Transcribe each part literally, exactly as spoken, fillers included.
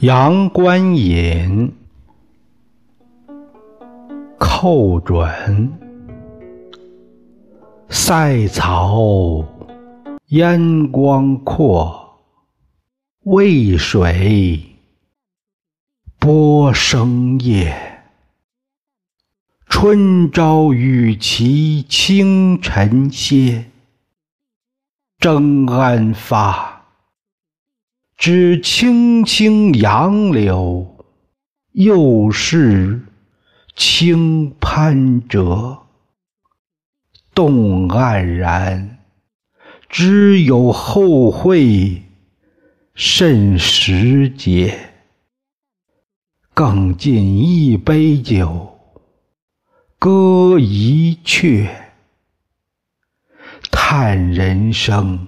阳关引，寇准。塞草烟光阔，渭水波生夜。春朝与其清晨歇，征安发。只青青杨柳，又是轻攀折。动黯然，知有后会甚时节。更尽一杯酒，歌一阙。叹人生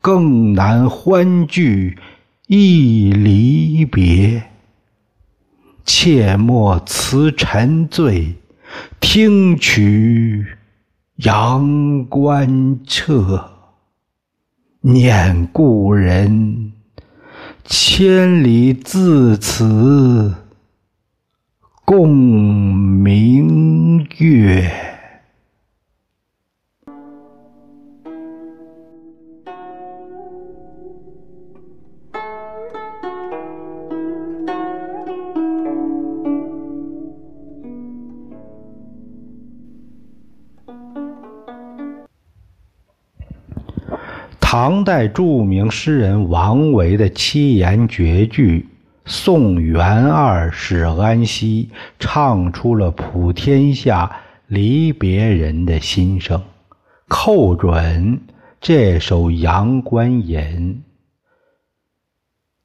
更难欢聚一离别，切莫辞沉醉，听取阳关彻。念故人，千里自此共明月。唐代著名诗人王维的七言绝句《送元二使安西》唱出了普天下离别人的心声。寇准这首《阳关引》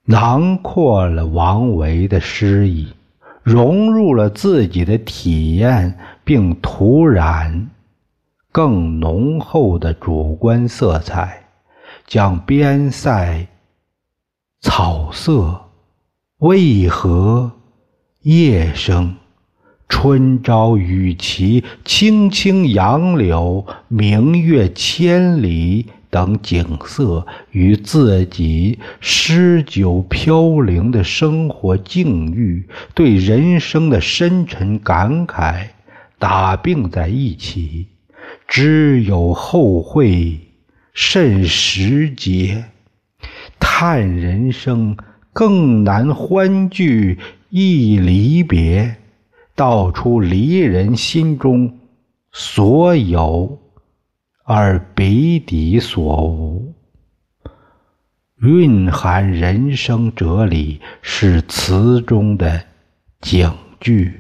囊括了王维的诗意，融入了自己的体验，并涂染更浓厚的主观色彩，将边塞草色、渭河夜声、春朝雨旗、青青杨柳、明月千里等景色与自己诗酒飘零的生活境遇，对人生的深沉感慨打并在一起。知有后会甚时节，叹人生更难欢聚一离别，道出离人心中所有而笔底所无，蕴含人生哲理，是词中的警句。